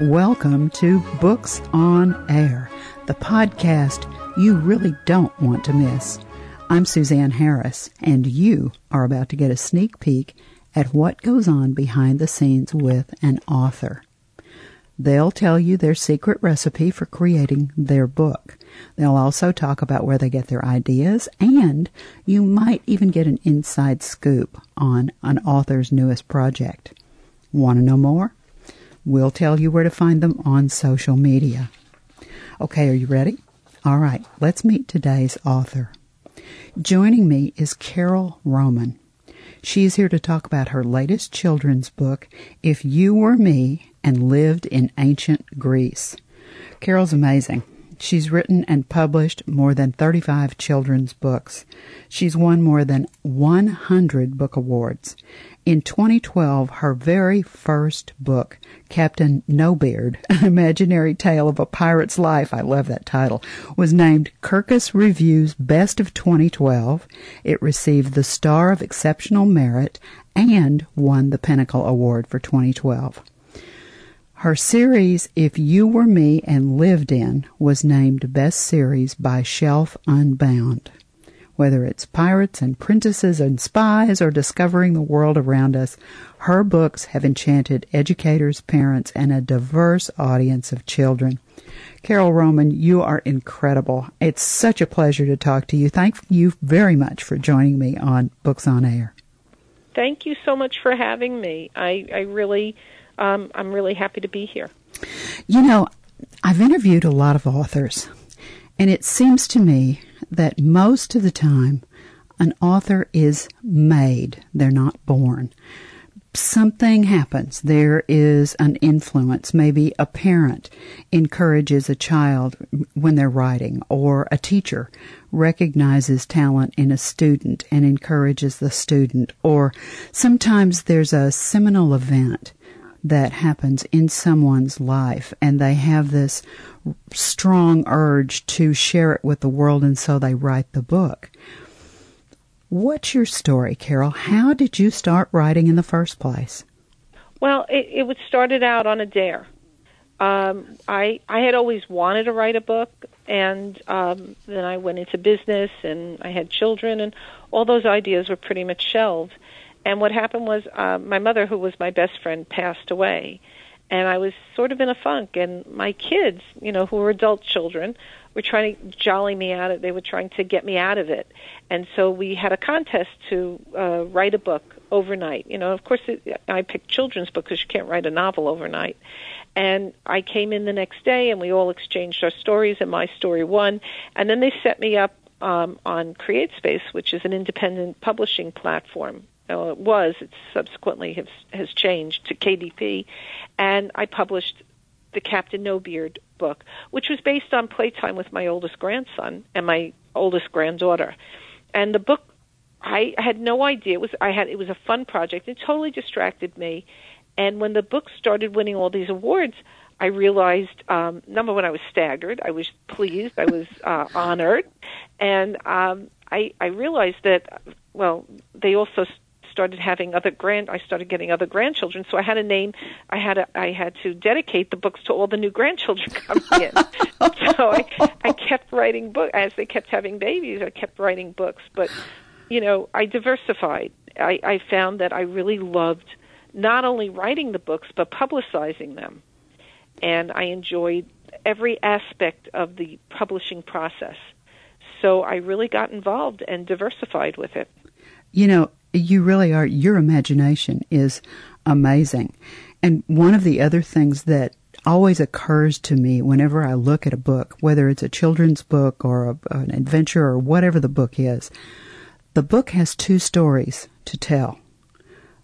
Welcome to Books on Air, the podcast you really don't want to miss. I'm Suzanne Harris, and you are about to get a sneak peek at what goes on behind the scenes with an author. They'll tell you their secret recipe for creating their book. They'll also talk about where they get their ideas, and you might even get an inside scoop on an author's newest project. Want to know more? We'll tell you where to find them on social media. Okay, are you ready? All right, let's meet today's author. Joining me is Carole Roman. She's here to talk about her latest children's book, If You Were Me and Lived in Ancient Greece. Carole's amazing. She's written and published more than 35 children's books. She's won more than 100 book awards. In 2012, her very first book, Captain No Beard, An Imaginary Tale of a Pirate's Life, I love that title, was named Kirkus Review's Best of 2012. It received the Star of Exceptional Merit and won the Pinnacle Award for 2012. Her series, If You Were Me and Lived In, was named Best Series by Shelf Unbound. Whether it's pirates and princesses and spies or discovering the world around us, her books have enchanted educators, parents, and a diverse audience of children. Carole Roman, you are incredible. It's such a pleasure to talk to you. Thank you very much for joining me on Books on Air. Thank you so much for having me. I'm really happy to be here. You know, I've interviewed a lot of authors, and it seems to me that most of the time an author is made. They're not born. Something happens. There is an influence. Maybe a parent encourages a child when they're writing, or a teacher recognizes talent in a student and encourages the student, or sometimes there's a seminal event that happens in someone's life, and they have this strong urge to share it with the world, and so they write the book. What's your story, Carole? How did you start writing in the first place? Well, it was started out on a dare. I had always wanted to write a book, and then I went into business, and I had children, and all those ideas were pretty much shelved. And what happened was my mother, who was my best friend, passed away. And I was sort of in a funk. And my kids, you know, who were adult children, were trying to jolly me out of it. They were trying to get me out of it. And so we had a contest to write a book overnight. You know, of course, I picked children's books because you can't write a novel overnight. And I came in the next day, and we all exchanged our stories, and my story won. And then they set me up on CreateSpace, which is an independent publishing platform. It was. It subsequently has changed to KDP, and I published the Captain No Beard book, which was based on playtime with my oldest grandson and my oldest granddaughter. And the book, I had no idea it was a fun project. It totally distracted me, and when the book started winning all these awards, I realized, number one, I was staggered. I was pleased. I was honored, and I realized that. Well, they also I started getting other grandchildren, so I had a name. I had to dedicate the books to all the new grandchildren coming in. So I kept writing books as they kept having babies. I kept writing books, but you know, I diversified. I found that I really loved not only writing the books but publicizing them, and I enjoyed every aspect of the publishing process. So I really got involved and diversified with it. You know, you really are. Your imagination is amazing. And one of the other things that always occurs to me whenever I look at a book, whether it's a children's book or an adventure or whatever the book has two stories to tell.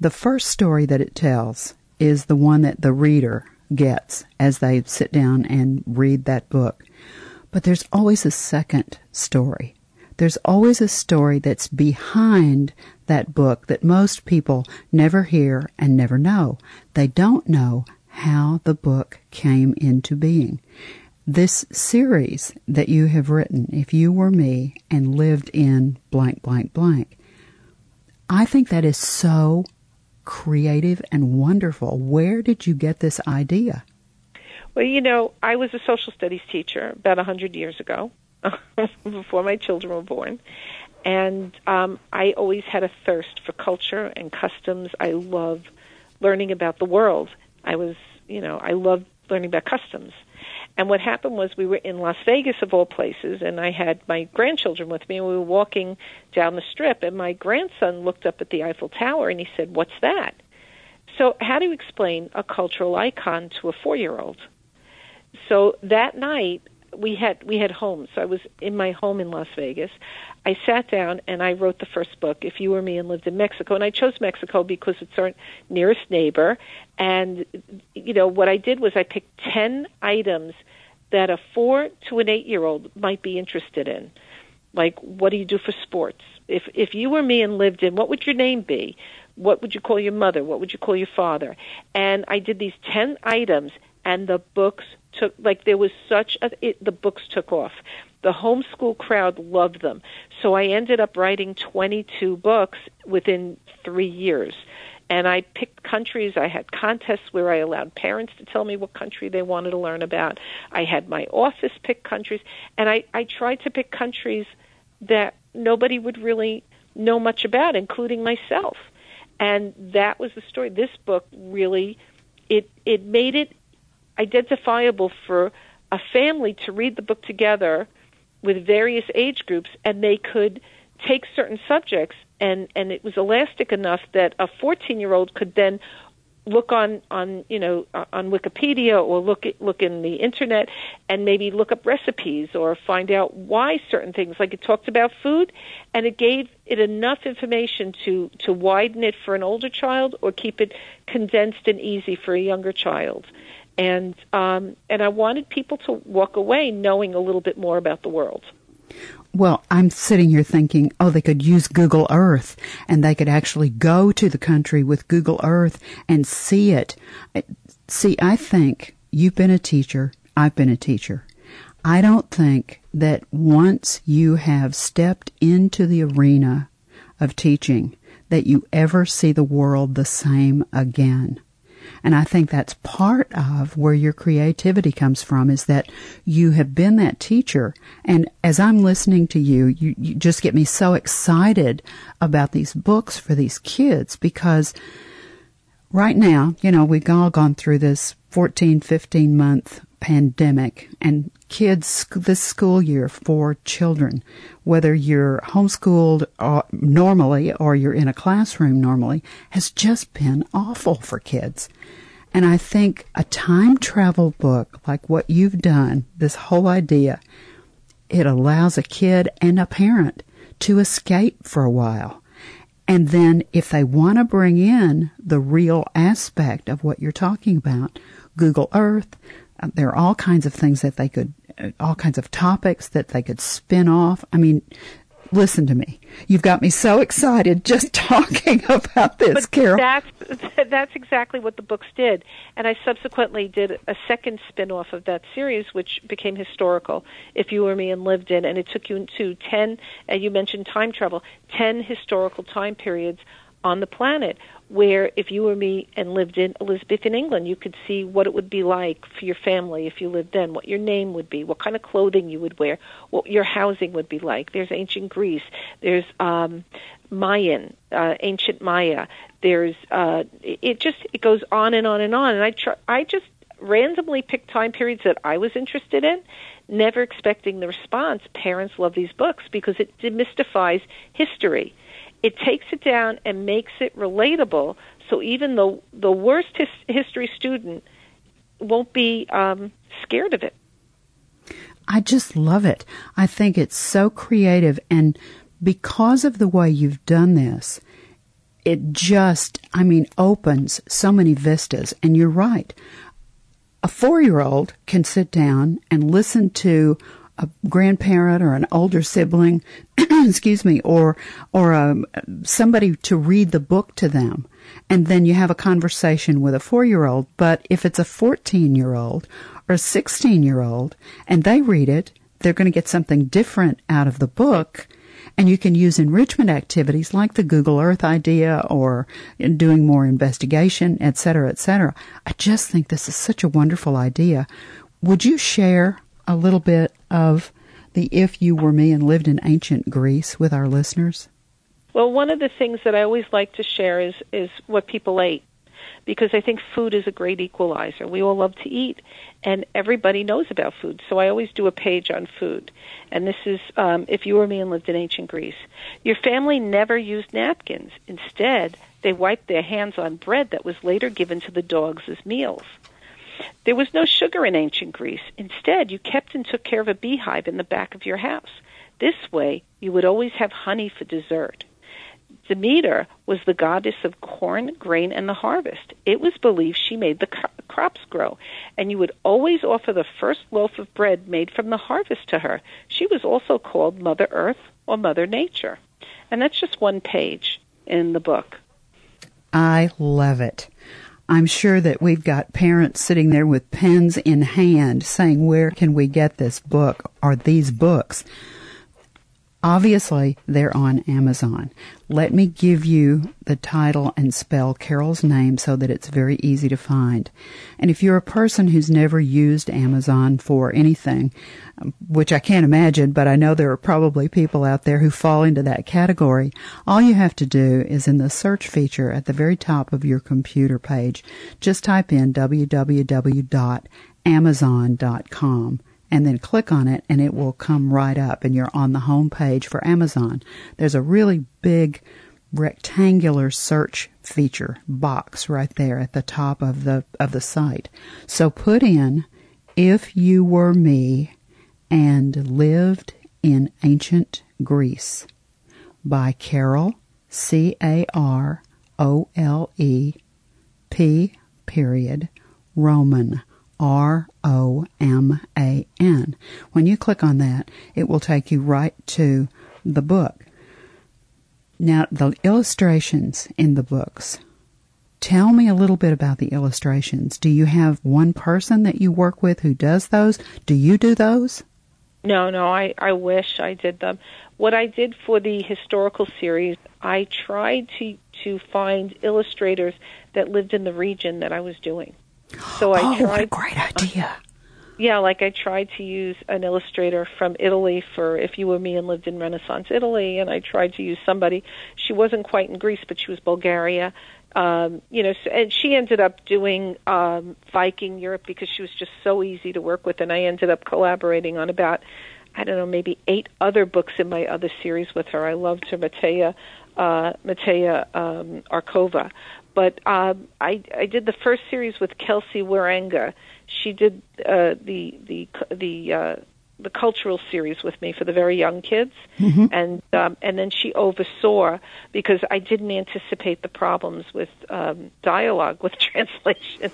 The first story that it tells is the one that the reader gets as they sit down and read that book. But there's always a second story. There's always a story that's behind that book that most people never hear and never know. They don't know how the book came into being. This series that you have written, If You Were Me and Lived in blank, blank, blank, I think that is so creative and wonderful. Where did you get this idea? Well, you know, I was a social studies teacher about 100 years ago, before my children were born. And I always had a thirst for culture and customs. I love learning about the world. I loved learning about customs. And what happened was we were in Las Vegas, of all places, and I had my grandchildren with me, and we were walking down the Strip, and my grandson looked up at the Eiffel Tower, and he said, "What's that?" So how do you explain a cultural icon to a 4-year-old? So that night, we had homes. So I was in my home in Las Vegas. I sat down and I wrote the first book, If You Were Me and Lived in Mexico. And I chose Mexico because it's our nearest neighbor. And, you know, what I did was I picked 10 items that a 4- to 8-year-old might be interested in. Like, what do you do for sports? If you were me and lived in, what would your name be? What would you call your mother? What would you call your father? And I did these 10 items, and the books took, like, there was such a, it, the books took off. The homeschool crowd loved them. So I ended up writing 22 books within 3 years. And I picked countries. I had contests where I allowed parents to tell me what country they wanted to learn about. I had my office pick countries. And I tried to pick countries that nobody would really know much about, including myself. And that was the story. This book really, it made it identifiable for a family to read the book together with various age groups, and they could take certain subjects, and it was elastic enough that a 14-year-old could then look on Wikipedia or look in the internet and maybe look up recipes or find out why certain things, like it talked about food, and it gave it enough information to widen it for an older child or keep it condensed and easy for a younger child. And I wanted people to walk away knowing a little bit more about the world. Well, I'm sitting here thinking, oh, they could use Google Earth, and they could actually go to the country with Google Earth and see it. See, I think you've been a teacher. I've been a teacher. I don't think that once you have stepped into the arena of teaching that you ever see the world the same again. And I think that's part of where your creativity comes from, is that you have been that teacher. And as I'm listening to you, you just get me so excited about these books for these kids, because right now, you know, we've all gone through this 14, 15-month pandemic, and kids this school year for children, whether you're homeschooled normally or you're in a classroom normally, has just been awful for kids. And I think a time travel book like what you've done, this whole idea, it allows a kid and a parent to escape for a while. And then if they want to bring in the real aspect of what you're talking about, Google Earth, there are all kinds of things that they could, all kinds of topics that they could spin off. I mean, listen to me. You've got me so excited just talking about this, but Carole. That's exactly what the books did. And I subsequently did a second spin-off of that series, which became historical, If You Were Me and Lived in. And it took you into 10, and you mentioned time travel, 10 historical time periods on the planet, where if you were me and lived in Elizabethan England, you could see what it would be like for your family if you lived then, what your name would be, what kind of clothing you would wear, what your housing would be like. There's ancient Greece. There's Mayan, ancient Maya. There's it goes on and on and on. And I just randomly picked time periods that I was interested in, never expecting the response. Parents love these books because it demystifies history. It takes it down and makes it relatable, so even the worst history student won't be scared of it. I just love it. I think it's so creative, and because of the way you've done this, it just, I mean, opens so many vistas, and you're right. A 4-year-old can sit down and listen to a grandparent or an older sibling, excuse me, or somebody to read the book to them. And then you have a conversation with a 4-year-old. But if it's a 14-year-old or a 16-year-old and they read it, they're going to get something different out of the book. And you can use enrichment activities like the Google Earth idea or doing more investigation, et cetera, et cetera. I just think this is such a wonderful idea. Would you share a little bit of the If You Were Me and Lived in Ancient Greece with our listeners? Well, one of the things that I always like to share is what people ate, because I think food is a great equalizer. We all love to eat, and everybody knows about food, so I always do a page on food. And this is If You Were Me and Lived in Ancient Greece. Your family never used napkins. Instead, they wiped their hands on bread that was later given to the dogs as meals. There was no sugar in ancient Greece. Instead, you kept and took care of a beehive in the back of your house. This way, you would always have honey for dessert. Demeter was the goddess of corn, grain, and the harvest. It was believed she made the crops grow, and you would always offer the first loaf of bread made from the harvest to her. She was also called Mother Earth or Mother Nature. And that's just one page in the book. I love it. I'm sure that we've got parents sitting there with pens in hand saying, where can we get this book or these books? Obviously, they're on Amazon. Let me give you the title and spell Carol's name so that it's very easy to find. And if you're a person who's never used Amazon for anything, which I can't imagine, but I know there are probably people out there who fall into that category, all you have to do is in the search feature at the very top of your computer page, just type in www.amazon.com. and then click on it, and it will come right up, and you're on the home page for Amazon. There's a really big rectangular search feature box right there at the top of the site. So put in If You Were Me and Lived in Ancient Greece by Carole, C-A-R-O-L-E, P, period, Roman, R-O-M-A-N. When you click on that, it will take you right to the book. Now, the illustrations in the books. Tell me a little bit about the illustrations. Do you have one person that you work with who does those? Do you do those? No, I wish I did them. What I did for the historical series, I tried to find illustrators that lived in the region that I was doing. So what a great idea. I tried to use an illustrator from Italy for If You Were Me and Lived in Renaissance Italy, and I tried to use somebody. She wasn't quite in Greece, but she was Bulgaria. And she ended up doing Viking Europe because she was just so easy to work with, and I ended up collaborating on about, I don't know, maybe 8 other books in my other series with her. I loved her, Matea Arkova. But I did the first series with Kelsey Werenga. She did the cultural series with me for the very young kids, mm-hmm. And then she oversaw, because I didn't anticipate the problems with dialogue with translation,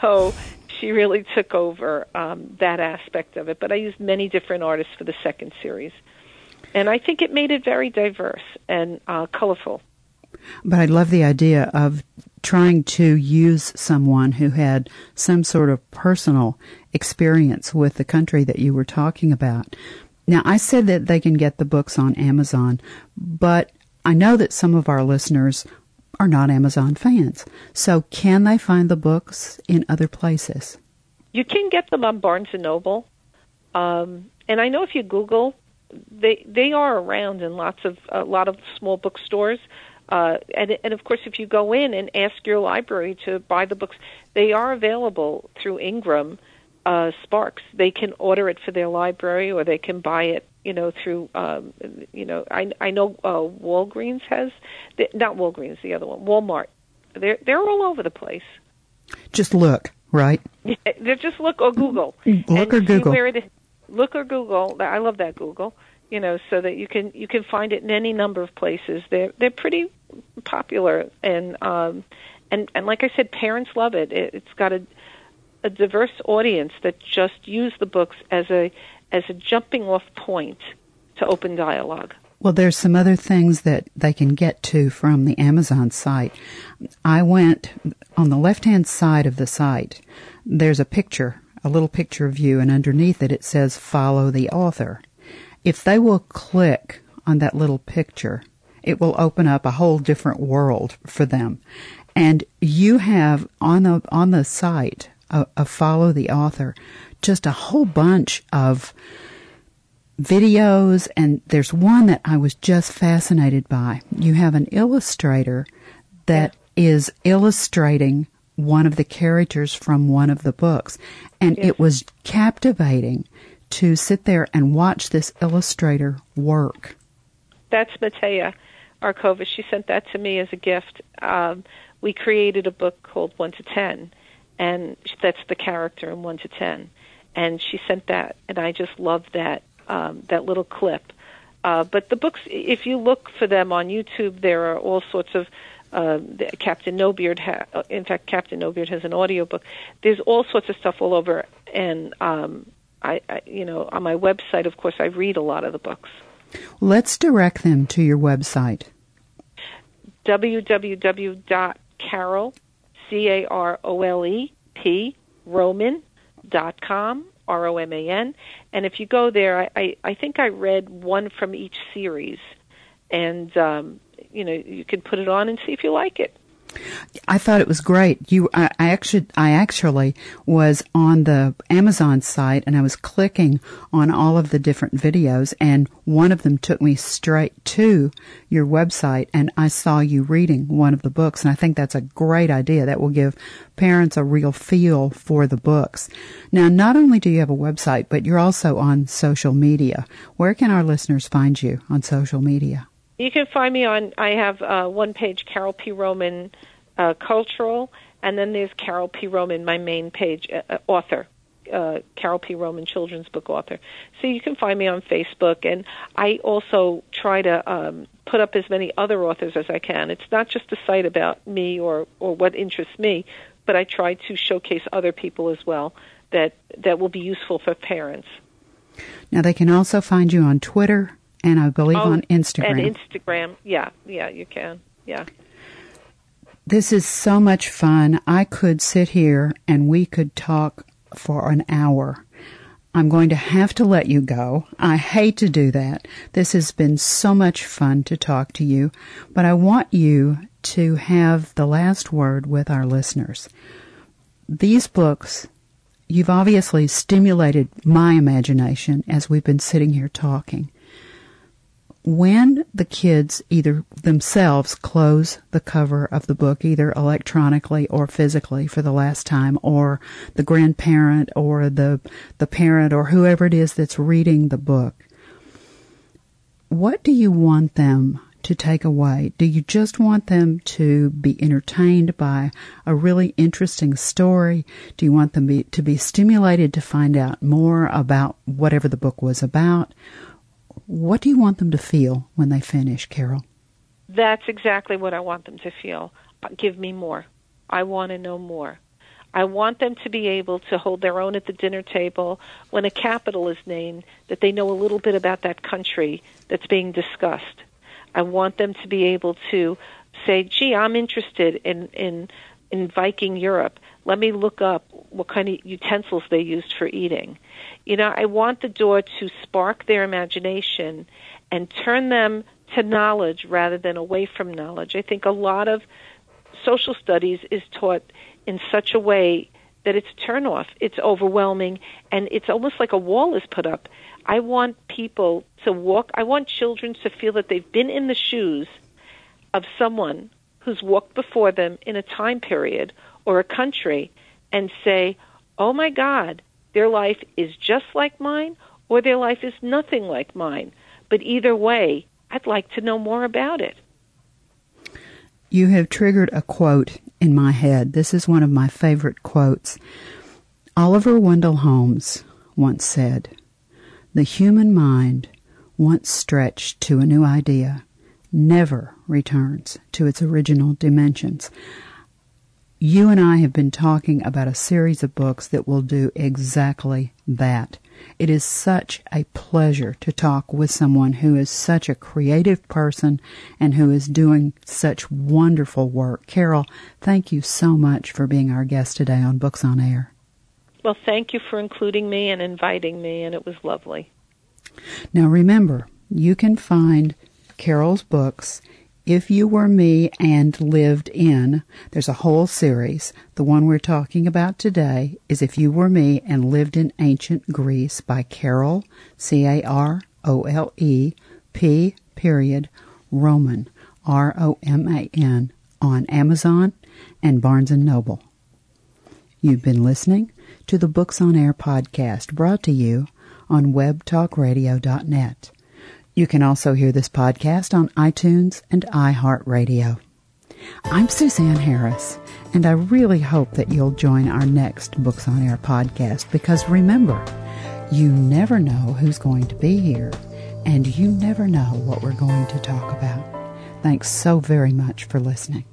so she really took over that aspect of it. But I used many different artists for the second series, and I think it made it very diverse and colorful. But I love the idea of trying to use someone who had some sort of personal experience with the country that you were talking about. Now, I said that they can get the books on Amazon, but I know that some of our listeners are not Amazon fans. So can they find the books in other places? You can get them on Barnes & Noble. And I know if you Google, they are around in a lot of small bookstores. And of course, if you go in and ask your library to buy the books, they are available through IngramSpark. They can order it for their library, or they can buy it, through, I know Walgreens has, not Walgreens, the other one, Walmart. They're all over the place. Just look, right? Yeah, just look or Google. Look or Google. Where it is. Look or Google. I love that Google. So that you can find it in any number of places. They're pretty popular, and like I said, parents love it. It's got a diverse audience that just use the books as a jumping off point to open dialogue. Well, there's some other things that they can get to from the Amazon site. I went on the left-hand side of the site. There's a little picture of you, and underneath it says "Follow the author." If they will click on that little picture, it will open up a whole different world for them. And you have on the site of Follow the Author just a whole bunch of videos, and there's one that I was just fascinated by. You have an illustrator that is illustrating one of the characters from one of the books, and it was captivating to sit there and watch this illustrator work. That's Matea Arkova. She sent that to me as a gift. We created a book called 1 to 10, and that's the character in 1 to 10. And she sent that, and I just loved that little clip. But the books, if you look for them on YouTube, there are all sorts of Captain No Beard. In fact, Captain No Beard has an audiobook. There's all sorts of stuff all over, and I on my website, of course, I read a lot of the books. Let's direct them to your website. www.caroleroman.com. And if you go there, I think I read one from each series. And, you can put it on and see if you like it. I thought it was great. I actually was on the Amazon site, and I was clicking on all of the different videos, and one of them took me straight to your website, and I saw you reading one of the books, and I think that's a great idea. That will give parents a real feel for the books. Now, not only do you have a website, but you're also on social media. Where can our listeners find you on social media? You can find me on, I have one page, Carole P. Roman Cultural, and then there's Carole P. Roman, my main page, author, Carole P. Roman, children's book author. So you can find me on Facebook, and I also try to put up as many other authors as I can. It's not just a site about me or what interests me, but I try to showcase other people as well that will be useful for parents. Now, they can also find you on Twitter, and I believe on Instagram. And Instagram, yeah, you can, yeah. This is so much fun. I could sit here and we could talk for an hour. I'm going to have to let you go. I hate to do that. This has been so much fun to talk to you, but I want you to have the last word with our listeners. These books, you've obviously stimulated my imagination as we've been sitting here talking. When the kids either themselves close the cover of the book, either electronically or physically for the last time, or the grandparent or the parent or whoever it is that's reading the book, what do you want them to take away? Do you just want them to be entertained by a really interesting story? Do you want them to be stimulated to find out more about whatever the book was about? What do you want them to feel when they finish, Carole? That's exactly what I want them to feel. Give me more. I want to know more. I want them to be able to hold their own at the dinner table when a capital is named, that they know a little bit about that country that's being discussed. I want them to be able to say, gee, I'm interested in Viking Europe. Let me look up what kind of utensils they used for eating. I want the door to spark their imagination and turn them to knowledge rather than away from knowledge. I think a lot of social studies is taught in such a way that it's a turnoff. It's overwhelming, and it's almost like a wall is put up. I want people to walk. I want children to feel that they've been in the shoes of someone who's walked before them in a time period or a country and say, oh, my God, their life is just like mine, or their life is nothing like mine. But either way, I'd like to know more about it. You have triggered a quote in my head. This is one of my favorite quotes. Oliver Wendell Holmes once said, "The human mind, once stretched to a new idea, never returns to its original dimensions." You and I have been talking about a series of books that will do exactly that. It is such a pleasure to talk with someone who is such a creative person and who is doing such wonderful work. Carole, thank you so much for being our guest today on Books on Air. Well, thank you for including me and inviting me, and it was lovely. Now remember, you can find Carole's books, If You Were Me and Lived in. There's a whole series. The one we're talking about today is If You Were Me and Lived in Ancient Greece by Carole, C-A-R-O-L-E, P, period, Roman, R-O-M-A-N, on Amazon and Barnes & Noble. You've been listening to the Books on Air podcast, brought to you on webtalkradio.net. You can also hear this podcast on iTunes and iHeartRadio. I'm Suzanne Harris, and I really hope that you'll join our next Books on Air podcast, because remember, you never know who's going to be here, and you never know what we're going to talk about. Thanks so very much for listening.